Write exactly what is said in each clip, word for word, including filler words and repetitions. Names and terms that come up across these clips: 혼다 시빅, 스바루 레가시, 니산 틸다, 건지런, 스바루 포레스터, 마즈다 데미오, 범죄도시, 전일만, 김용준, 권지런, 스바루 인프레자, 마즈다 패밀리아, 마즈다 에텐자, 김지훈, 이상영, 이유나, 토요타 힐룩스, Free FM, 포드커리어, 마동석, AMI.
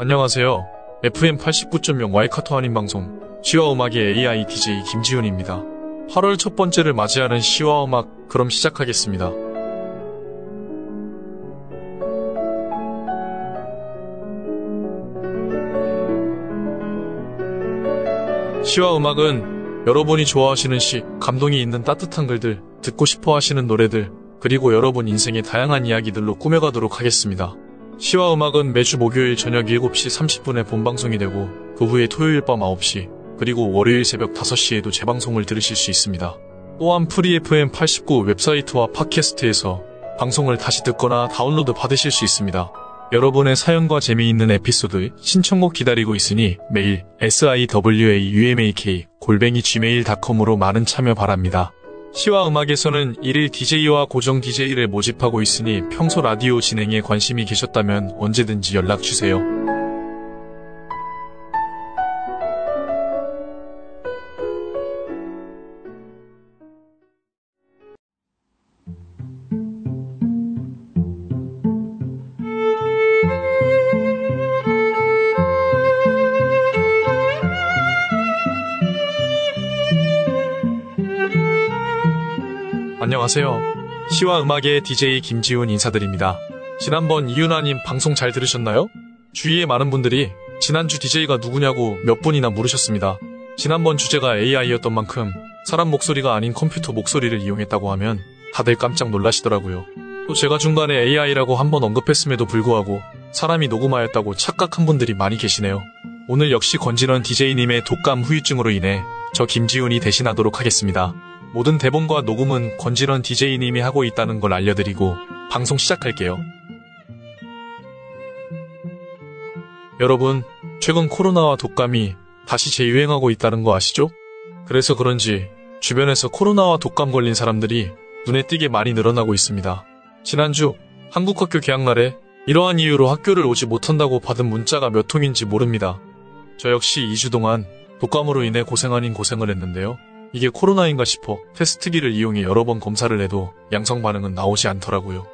안녕하세요. 에프엠 팔십구 점 영 와이카트 한인방송 시와 음악의 에이아이 디제이 김지훈입니다. 팔월 첫 번째를 맞이하는 시와 음악, 그럼 시작하겠습니다. 시와 음악은 여러분이 좋아하시는 시, 감동이 있는 따뜻한 글들, 듣고 싶어 하시는 노래들, 그리고 여러분 인생의 다양한 이야기들로 꾸며가도록 하겠습니다. 시와 음악은 매주 목요일 저녁 일곱 시 삼십 분에 본방송이 되고, 그 후에 토요일 밤 아홉 시, 그리고 월요일 새벽 다섯 시에도 재방송을 들으실 수 있습니다. 또한 프리 에프엠 팔십구 웹사이트와 팟캐스트에서 방송을 다시 듣거나 다운로드 받으실 수 있습니다. 여러분의 사연과 재미있는 에피소드, 신청곡 기다리고 있으니 메일 siwaumak 골뱅이 지메일 닷컴으로 많은 참여 바랍니다. 시와 음악에서는 일일 디제이와 고정 디제이를 모집하고 있으니 평소 라디오 진행에 관심이 계셨다면 언제든지 연락주세요. 안녕하세요. 시와 음악의 디제이 김지훈 인사드립니다. 지난번 이유나님 방송 잘 들으셨나요? 주위의 많은 분들이 지난주 디제이가 누구냐고 몇 분이나 물으셨습니다. 지난번 주제가 에이아이였던 만큼 사람 목소리가 아닌 컴퓨터 목소리를 이용했다고 하면 다들 깜짝 놀라시더라고요. 또 제가 중간에 에이아이라고 한번 언급했음에도 불구하고 사람이 녹음하였다고 착각한 분들이 많이 계시네요. 오늘 역시 건지런 디제이님의 독감 후유증으로 인해 저 김지훈이 대신하도록 하겠습니다. 모든 대본과 녹음은 권지런 디제이님이 하고 있다는 걸 알려드리고 방송 시작할게요. 여러분, 최근 코로나와 독감이 다시 재유행하고 있다는 거 아시죠? 그래서 그런지 주변에서 코로나와 독감 걸린 사람들이 눈에 띄게 많이 늘어나고 있습니다. 지난주 한국 학교 개학날에 이러한 이유로 학교를 오지 못한다고 받은 문자가 몇 통인지 모릅니다. 저 역시 이 주 동안 독감으로 인해 고생 아닌 고생을 했는데요. 이게 코로나인가 싶어 테스트기를 이용해 여러 번 검사를 해도 양성 반응은 나오지 않더라고요.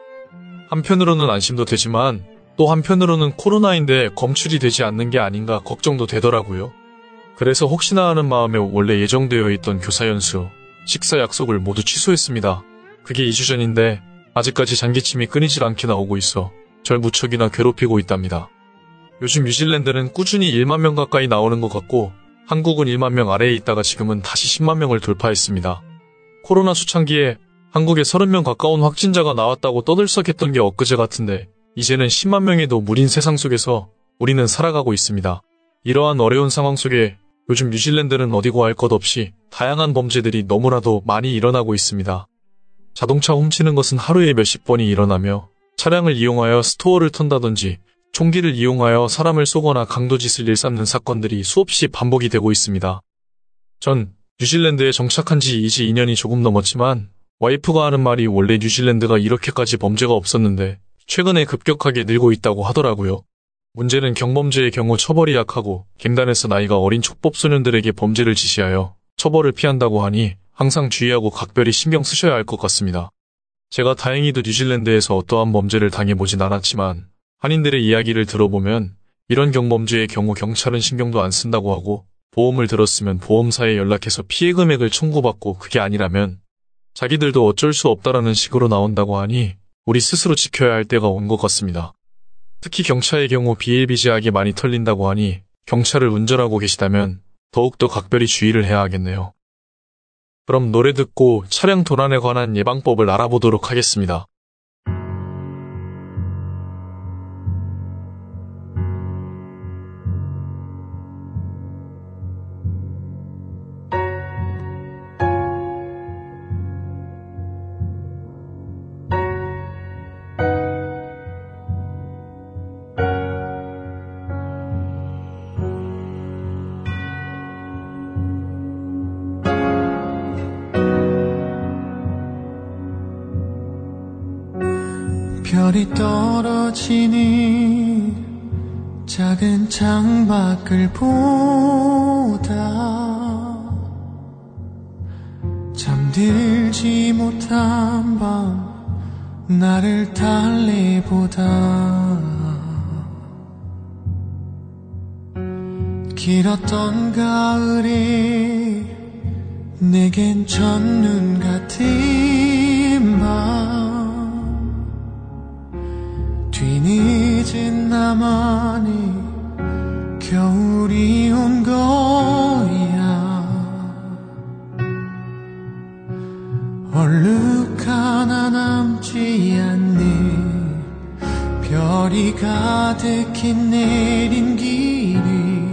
한편으로는 안심도 되지만 또 한편으로는 코로나인데 검출이 되지 않는 게 아닌가 걱정도 되더라고요. 그래서 혹시나 하는 마음에 원래 예정되어 있던 교사 연수, 식사 약속을 모두 취소했습니다. 그게 이 주 전인데 아직까지 잔기침이 끊이질 않게 나오고 있어 절 무척이나 괴롭히고 있답니다. 요즘 뉴질랜드는 꾸준히 만 명 가까이 나오는 것 같고, 한국은 만 명 아래에 있다가 지금은 다시 십만 명을 돌파했습니다. 코로나 초창기에 한국에 삼십 명 가까운 확진자가 나왔다고 떠들썩했던 게 엊그제 같은데, 이제는 십만 명에도 무린 세상 속에서 우리는 살아가고 있습니다. 이러한 어려운 상황 속에 요즘 뉴질랜드는 어디고 알 것 없이 다양한 범죄들이 너무나도 많이 일어나고 있습니다. 자동차 훔치는 것은 하루에 몇십 번이 일어나며, 차량을 이용하여 스토어를 턴다든지 총기를 이용하여 사람을 쏘거나 강도짓을 일삼는 사건들이 수없이 반복이 되고 있습니다. 전 뉴질랜드에 정착한 지 이제 이 년이 조금 넘었지만, 와이프가 하는 말이 원래 뉴질랜드가 이렇게까지 범죄가 없었는데 최근에 급격하게 늘고 있다고 하더라고요. 문제는 경범죄의 경우 처벌이 약하고 갱단에서 나이가 어린 촉법소년들에게 범죄를 지시하여 처벌을 피한다고 하니 항상 주의하고 각별히 신경 쓰셔야 할 것 같습니다. 제가 다행히도 뉴질랜드에서 어떠한 범죄를 당해보진 않았지만 한인들의 이야기를 들어보면 이런 경범죄의 경우 경찰은 신경도 안 쓴다고 하고, 보험을 들었으면 보험사에 연락해서 피해 금액을 청구받고 그게 아니라면 자기들도 어쩔 수 없다라는 식으로 나온다고 하니 우리 스스로 지켜야 할 때가 온 것 같습니다. 특히 경차의 경우 비일비재하게 많이 털린다고 하니 경차를 운전하고 계시다면 더욱더 각별히 주의를 해야 하겠네요. 그럼 노래 듣고 차량 도난에 관한 예방법을 알아보도록 하겠습니다. 별이 떨어지니 작은 창밖을 보다 잠들지 못한 밤 나를 달래보다 길었던 가을이 내겐 첫눈 같은 밤 뒤늦은 나만이 겨울이 온 거야. 얼룩 하나 남지 않는 별이 가득히 내린 길이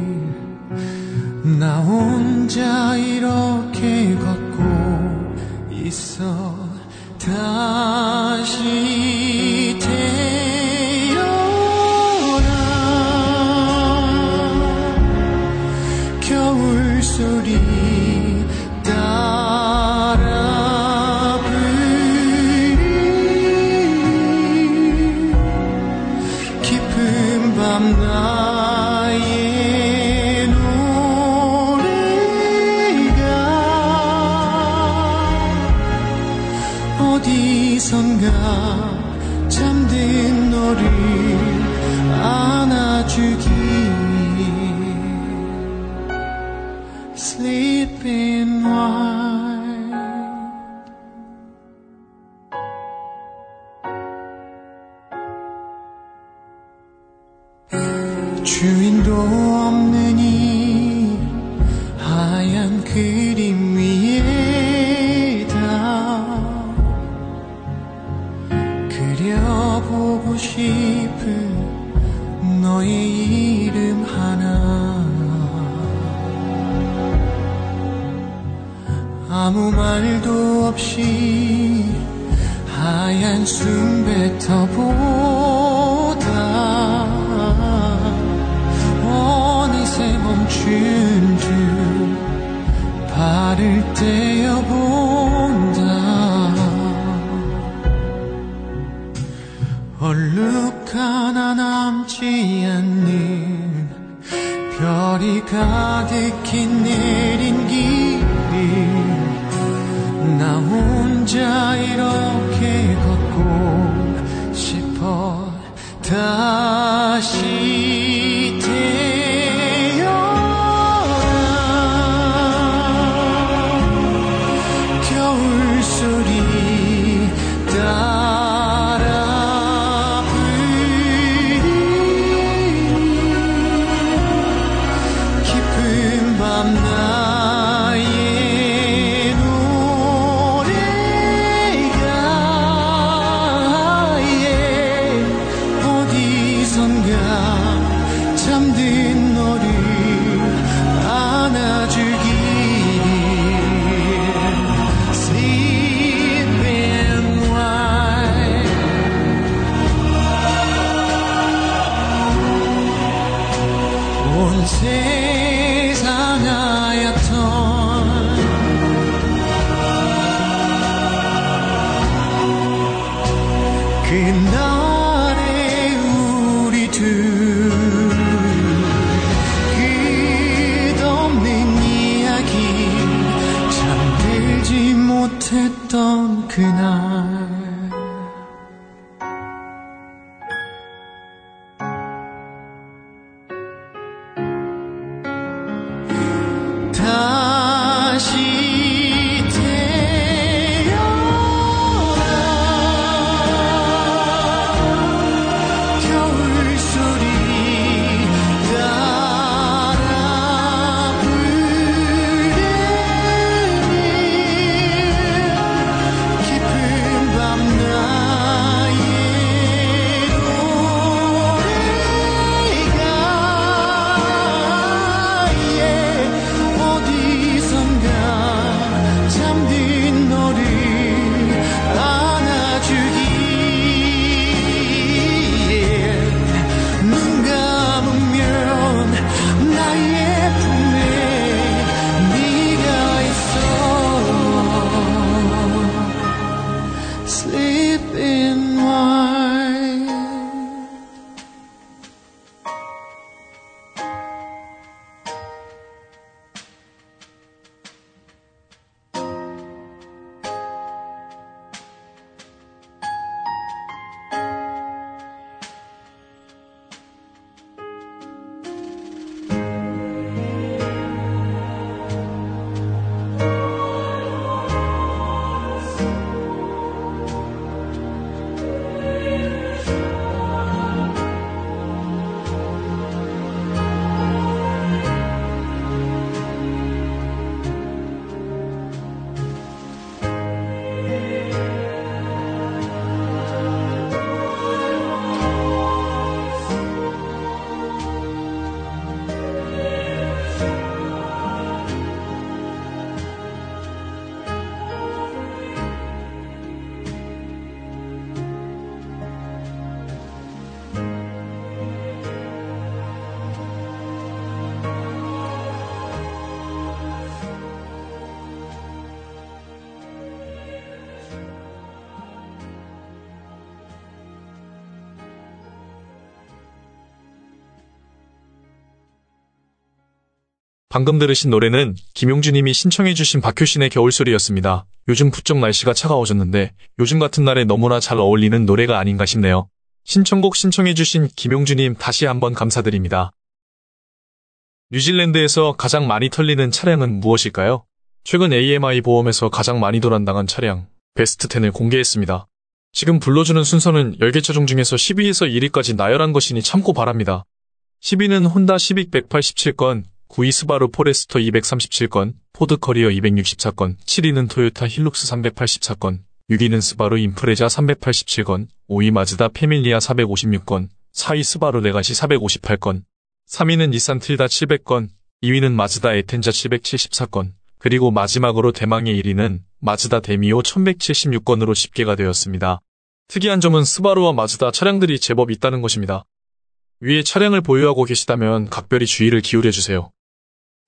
나 혼자 이렇게 걷고 있어. 다시 태어나 겨울 소리 따라 부르니 깊은 밤나 잠든 너를 안아주기. Sleeping wine. 주인도 없는 이 하얀 그림 위에 보고 싶은 너의 이름 하나 아무 말도 없이 하얀 숨뱉어보다 어느새 멈춘 듯 발을 떼어본다. 얼룩 하나 남지 않는 별이 가득히 내린 길을 나 혼자 이렇게 걷고 싶어. 다시 태어나 겨울 소리 따라 그날 다시 태어나 겨울 소리 따라 부르니 Sleep in wine. 방금 들으신 노래는 김용준님이 신청해 주신 박효신의 겨울소리였습니다. 요즘 부쩍 날씨가 차가워졌는데 요즘 같은 날에 너무나 잘 어울리는 노래가 아닌가 싶네요. 신청곡 신청해 주신 김용준님 다시 한번 감사드립니다. 뉴질랜드에서 가장 많이 털리는 차량은 무엇일까요? 최근 에이엠아이 보험에서 가장 많이 도난당한 차량 베스트 텐을 공개했습니다. 지금 불러주는 순서는 열 개 차종 중에서 십 위에서 일 위까지 나열한 것이니 참고 바랍니다. 십 위는 혼다 시빅 백팔십칠 건, 구 위 스바루 포레스터 이백삼십칠 건, 포드커리어 이백육십사 건, 칠 위는 토요타 힐룩스 삼백팔십사 건, 육 위는 스바루 인프레자 삼백팔십칠 건, 오 위 마즈다 패밀리아 사백오십육 건, 사 위 스바루 레가시 사백오십팔 건, 삼 위는 니산 틸다 칠백 건, 이 위는 마즈다 에텐자 칠백칠십사 건, 그리고 마지막으로 대망의 일 위는 마즈다 데미오 천백칠십육 건으로 집계가 되었습니다. 특이한 점은 스바루와 마즈다 차량들이 제법 있다는 것입니다. 위에 차량을 보유하고 계시다면 각별히 주의를 기울여주세요.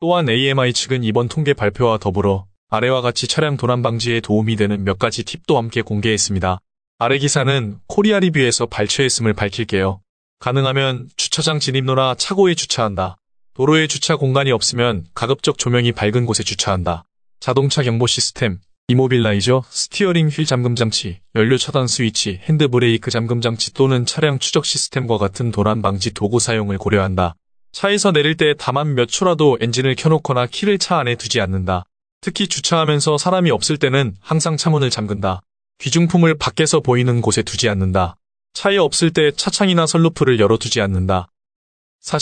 또한 에이엠아이 측은 이번 통계 발표와 더불어 아래와 같이 차량 도난 방지에 도움이 되는 몇 가지 팁도 함께 공개했습니다. 아래 기사는 코리아 리뷰에서 발췌했음을 밝힐게요. 가능하면 주차장 진입로나 차고에 주차한다. 도로에 주차 공간이 없으면 가급적 조명이 밝은 곳에 주차한다. 자동차 경보 시스템, 이모빌라이저, 스티어링 휠 잠금 장치, 연료 차단 스위치, 핸드브레이크 잠금 장치 또는 차량 추적 시스템과 같은 도난 방지 도구 사용을 고려한다. 차에서 내릴 때 다만 몇 초라도 엔진을 켜놓거나 키를 차 안에 두지 않는다. 특히 주차하면서 사람이 없을 때는 항상 차문을 잠근다. 귀중품을 밖에서 보이는 곳에 두지 않는다. 차에 없을 때 차창이나 선루프를 열어두지 않는다.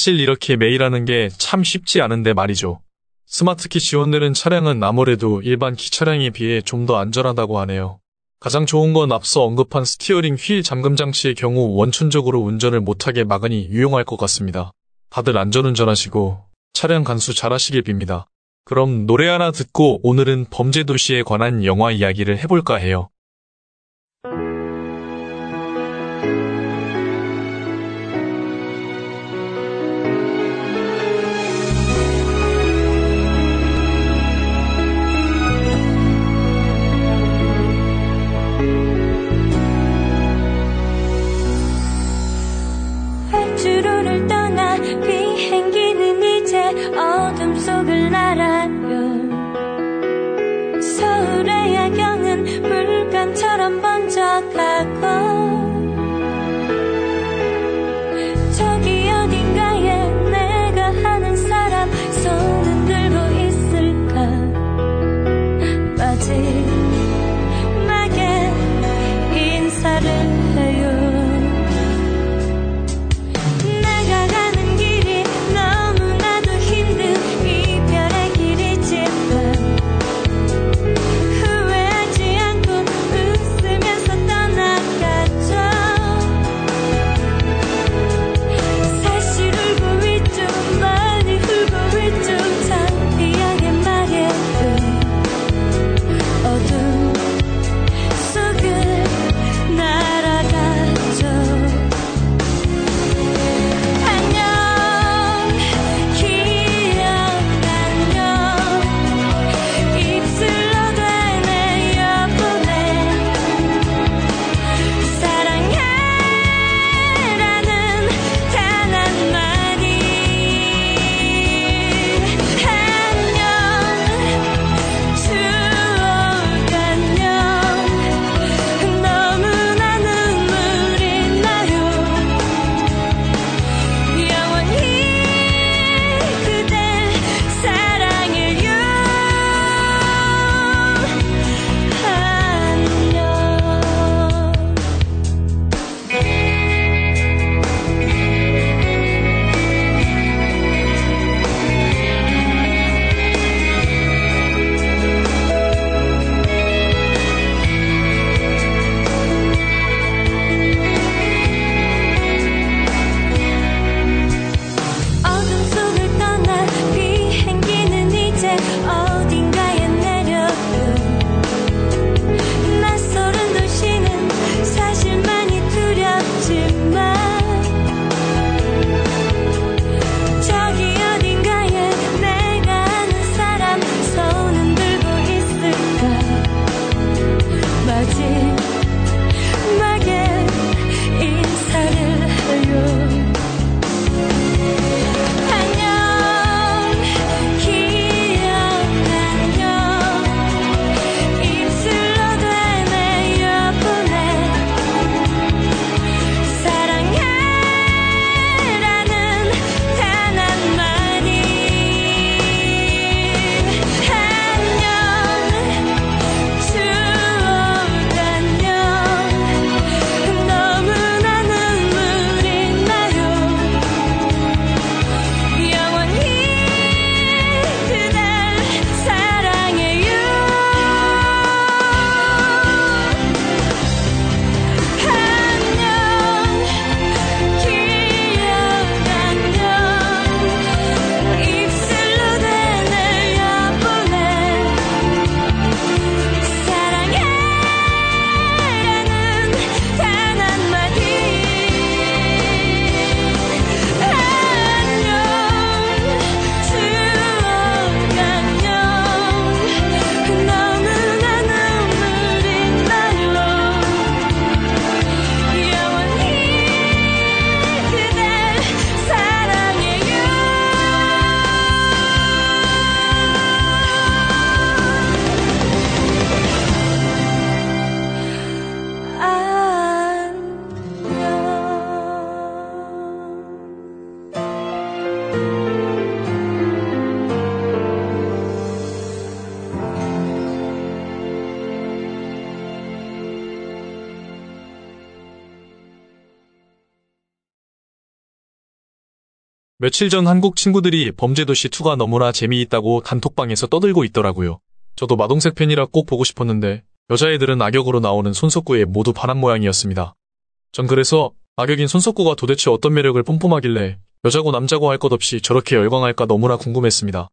사실 이렇게 매일 하는 게 참 쉽지 않은데 말이죠. 스마트키 지원되는 차량은 아무래도 일반 기차량에 비해 좀 더 안전하다고 하네요. 가장 좋은 건 앞서 언급한 스티어링 휠 잠금 장치의 경우 원천적으로 운전을 못하게 막으니 유용할 것 같습니다. 다들 안전운전하시고 차량 간수 잘하시길 빕니다. 그럼 노래 하나 듣고 오늘은 범죄도시에 관한 영화 이야기를 해볼까 해요. 서울의 야경은 물감처럼 번쩍하고 며칠 전 한국 친구들이 범죄도시 투가 너무나 재미있다고 단톡방에서 떠들고 있더라고요. 저도 마동석 팬이라 꼭 보고 싶었는데 여자애들은 악역으로 나오는 손석구에 모두 반한 모양이었습니다. 전 그래서 악역인 손석구가 도대체 어떤 매력을 뿜뿜하길래 여자고 남자고 할 것 없이 저렇게 열광할까 너무나 궁금했습니다.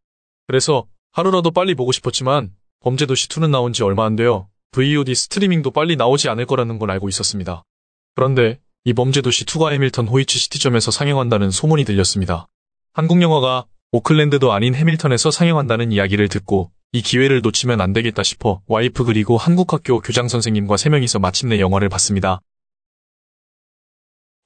그래서 하루라도 빨리 보고 싶었지만 범죄도시 투는 나온 지 얼마 안 돼요. 브이오디 스트리밍도 빨리 나오지 않을 거라는 걸 알고 있었습니다. 그런데 이 범죄도시 투가 해밀턴 호이츠 시티점에서 상영한다는 소문이 들렸습니다. 한국 영화가 오클랜드도 아닌 해밀턴에서 상영한다는 이야기를 듣고 이 기회를 놓치면 안 되겠다 싶어 와이프 그리고 한국 학교 교장 선생님과 세 명이서 마침내 영화를 봤습니다.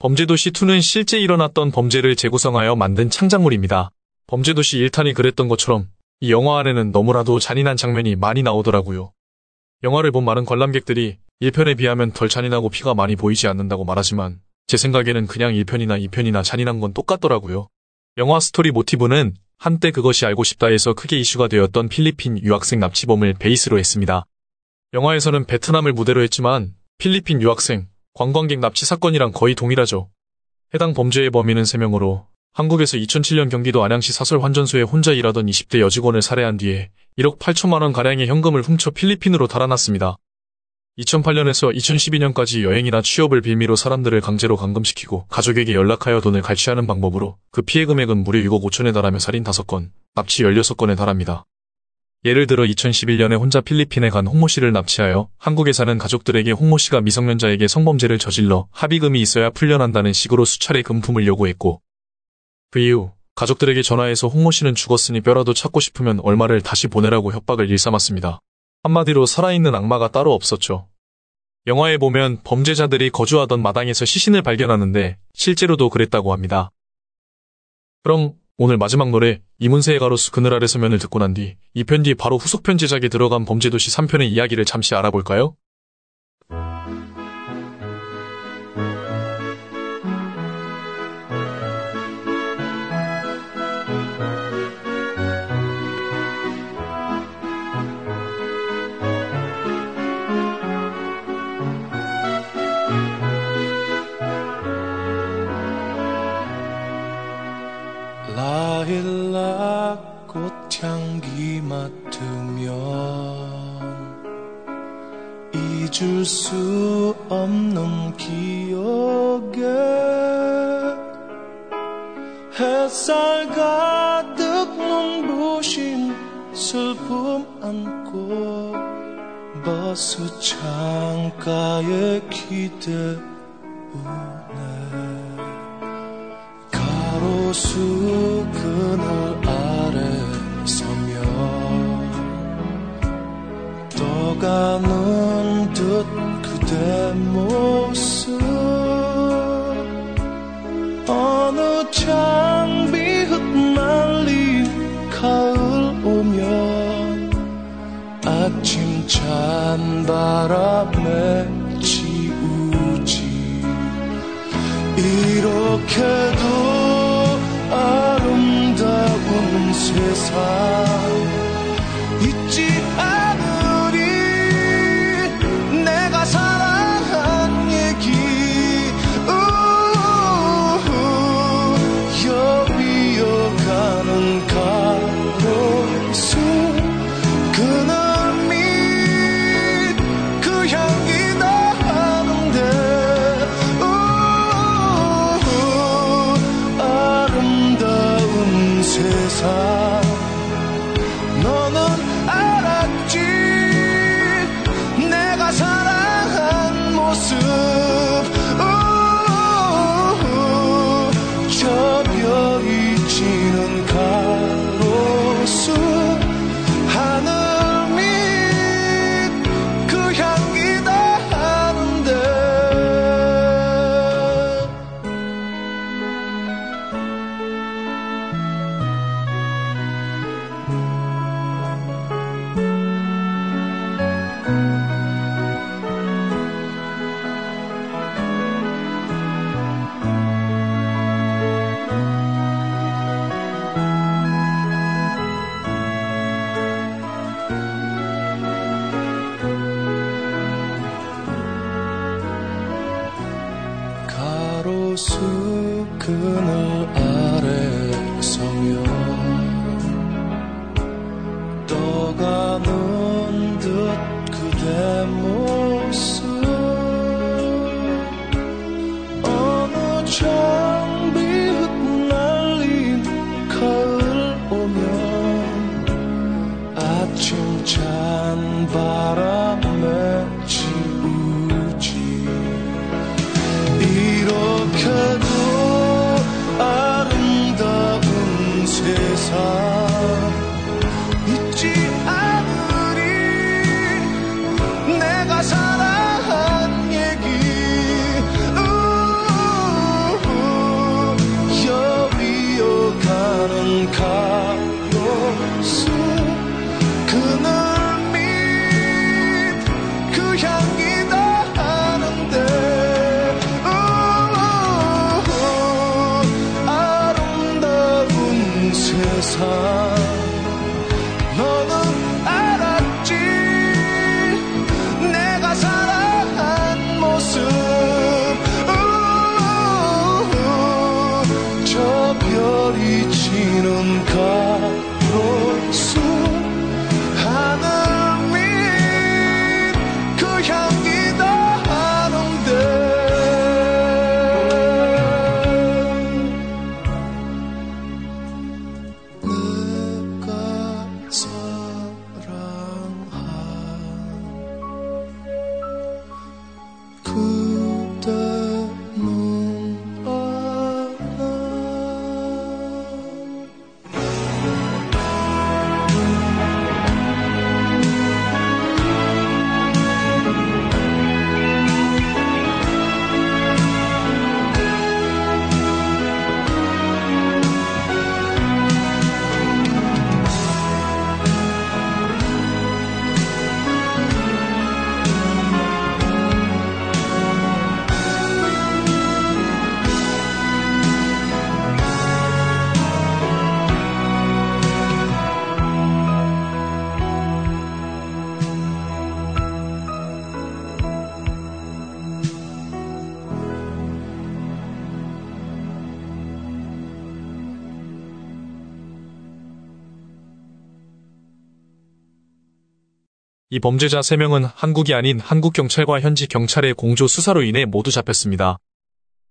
범죄도시 투는 실제 일어났던 범죄를 재구성하여 만든 창작물입니다. 범죄도시 일 탄이 그랬던 것처럼 이 영화 안에는 너무나도 잔인한 장면이 많이 나오더라고요. 영화를 본 많은 관람객들이 일 편에 비하면 덜 잔인하고 피가 많이 보이지 않는다고 말하지만 제 생각에는 그냥 일 편이나 이 편이나 잔인한 건 똑같더라고요. 영화 스토리 모티브는 한때 그것이 알고 싶다에서 크게 이슈가 되었던 필리핀 유학생 납치범을 베이스로 했습니다. 영화에서는 베트남을 무대로 했지만 필리핀 유학생 관광객 납치 사건이랑 거의 동일하죠. 해당 범죄의 범인은 세 명으로 한국에서 이천칠 년 경기도 안양시 사설 환전소에 혼자 일하던 이십 대 여직원을 살해한 뒤에 일억 팔천만 원가량의 현금을 훔쳐 필리핀으로 달아났습니다. 이천팔 년에서 이천십이 년까지 여행이나 취업을 빌미로 사람들을 강제로 감금시키고 가족에게 연락하여 돈을 갈취하는 방법으로 그 피해 금액은 무려 육억 오천에 달하며 살인 다섯 건, 납치 열여섯 건에 달합니다. 예를 들어 이천십일 년에 혼자 필리핀에 간 홍모 씨를 납치하여 한국에 사는 가족들에게 홍모 씨가 미성년자에게 성범죄를 저질러 합의금이 있어야 풀려난다는 식으로 수차례 금품을 요구했고 그 이후 가족들에게 전화해서 홍모 씨는 죽었으니 뼈라도 찾고 싶으면 얼마를 다시 보내라고 협박을 일삼았습니다. 한마디로 살아있는 악마가 따로 없었죠. 영화에 보면 범죄자들이 거주하던 마당에서 시신을 발견하는데 실제로도 그랬다고 합니다. 그럼 오늘 마지막 노래 이문세의 가로수 그늘 아래 서면을 듣고 난 뒤 이 편 뒤 바로 후속편 제작에 들어간 범죄도시 삼 편의 이야기를 잠시 알아볼까요? 라일락 꽃향기 맡으면 잊을 수 없는 기억에 햇살 가득 눈부신 슬픔 안고 버스 창가에 기대우네 가로수 그늘 아래 서면 떠가는 듯 그대 모습 어느 장비 흩날린 가을 오면 아침 찬 바람에 지우지 이렇게도 아름다운 세상 잊지 않으리 내가 사랑한 얘기 우우 여비어가는 가로수 그늘 밑 그 향기 나는데 우우 아름다운 세상 가로수 그늘 아래 서면 떠가는 듯 그대 모습 어느 장비 흩날린 가을 오면 아침 찬 바람에 잊지 않으리 내가 사랑한 얘기 우우 여비어가는 가로수 그늘 밑 그 향기다 하는데 우우 아름다운 세상 이 범죄자 세 명은 한국이 아닌 한국경찰과 현지 경찰의 공조 수사로 인해 모두 잡혔습니다.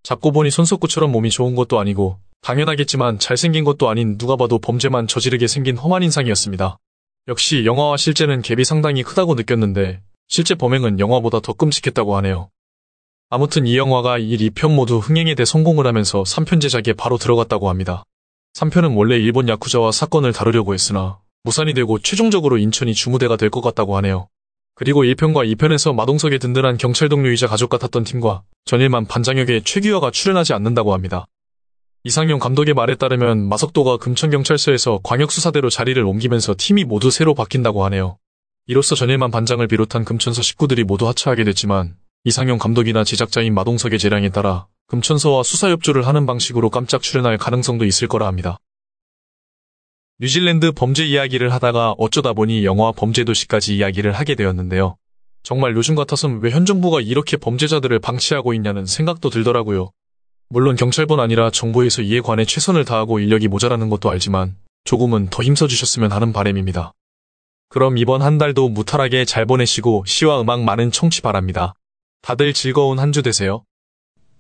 잡고 보니 손석구처럼 몸이 좋은 것도 아니고 당연하겠지만 잘생긴 것도 아닌 누가 봐도 범죄만 저지르게 생긴 험한 인상이었습니다. 역시 영화와 실제는 갭이 상당히 크다고 느꼈는데 실제 범행은 영화보다 더 끔찍했다고 하네요. 아무튼 이 영화가 일, 이 편 모두 흥행에 대해 성공을 하면서 삼 편 제작에 바로 들어갔다고 합니다. 삼 편은 원래 일본 야쿠자와 사건을 다루려고 했으나 무산이 되고 최종적으로 인천이 주무대가 될 것 같다고 하네요. 그리고 일 편과 이 편에서 마동석의 든든한 경찰 동료이자 가족 같았던 팀과 전일만 반장역의 최규하가 출연하지 않는다고 합니다. 이상영 감독의 말에 따르면 마석도가 금천경찰서에서 광역수사대로 자리를 옮기면서 팀이 모두 새로 바뀐다고 하네요. 이로써 전일만 반장을 비롯한 금천서 식구들이 모두 하차하게 됐지만 이상영 감독이나 제작자인 마동석의 재량에 따라 금천서와 수사협조를 하는 방식으로 깜짝 출연할 가능성도 있을 거라 합니다. 뉴질랜드 범죄 이야기를 하다가 어쩌다 보니 영화 범죄도시까지 이야기를 하게 되었는데요. 정말 요즘 같았으면 왜 현 정부가 이렇게 범죄자들을 방치하고 있냐는 생각도 들더라고요. 물론 경찰뿐 아니라 정부에서 이에 관해 최선을 다하고 인력이 모자라는 것도 알지만 조금은 더 힘써주셨으면 하는 바람입니다. 그럼 이번 한 달도 무탈하게 잘 보내시고 시와 음악 많은 청취 바랍니다. 다들 즐거운 한 주 되세요.